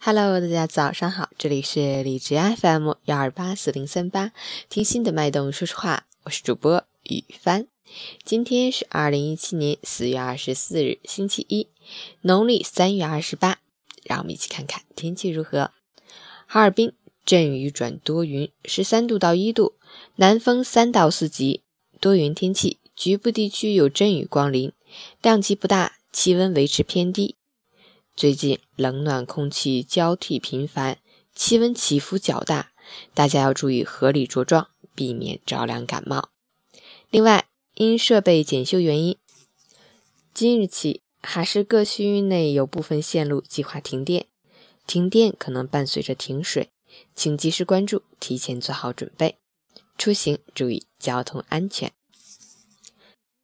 Hello， 大家早上好，这里是理智 FM 1284038，听心的脉动说说话，我是主播雨帆。今天是2017年4月24日星期一，农历3月28，让我们一起看看天气如何。哈尔滨阵雨转多云，13度到1度，南风3到4级，多云天气，局部地区有阵雨光临，量级不大，气温维持偏低。最近冷暖空气交替频繁，气温起伏较大，大家要注意合理着装，避免着凉感冒。另外，因设备检修原因，今日起哈市各区域内有部分线路计划停电，停电可能伴随着停水，请及时关注，提前做好准备，出行注意交通安全。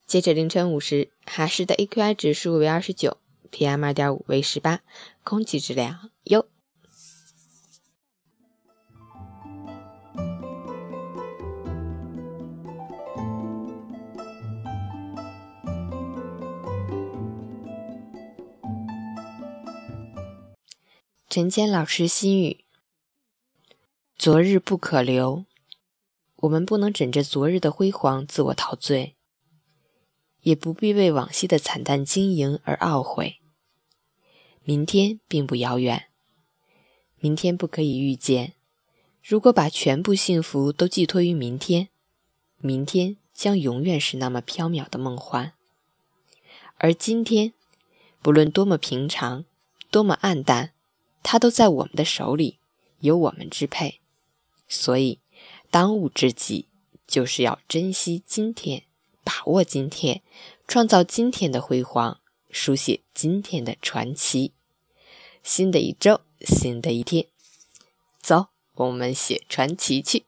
截止凌晨5时，哈市的 AQI 指数为29。PM2.5 为18，空气质量优。陈谦老师心语：昨日不可留，我们不能枕着昨日的辉煌自我陶醉，也不必为往昔的惨淡经营而懊悔。明天并不遥远，明天不可以预见，如果把全部幸福都寄托于明天，明天将永远是那么缥缈的梦幻。而今天，不论多么平常，多么暗淡，它都在我们的手里，由我们支配。所以，当务之急就是要珍惜今天，把握今天，创造今天的辉煌，书写今天的传奇。新的一周，新的一天，走，我们写传奇去。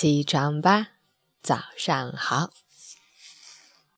起床吧，早上好。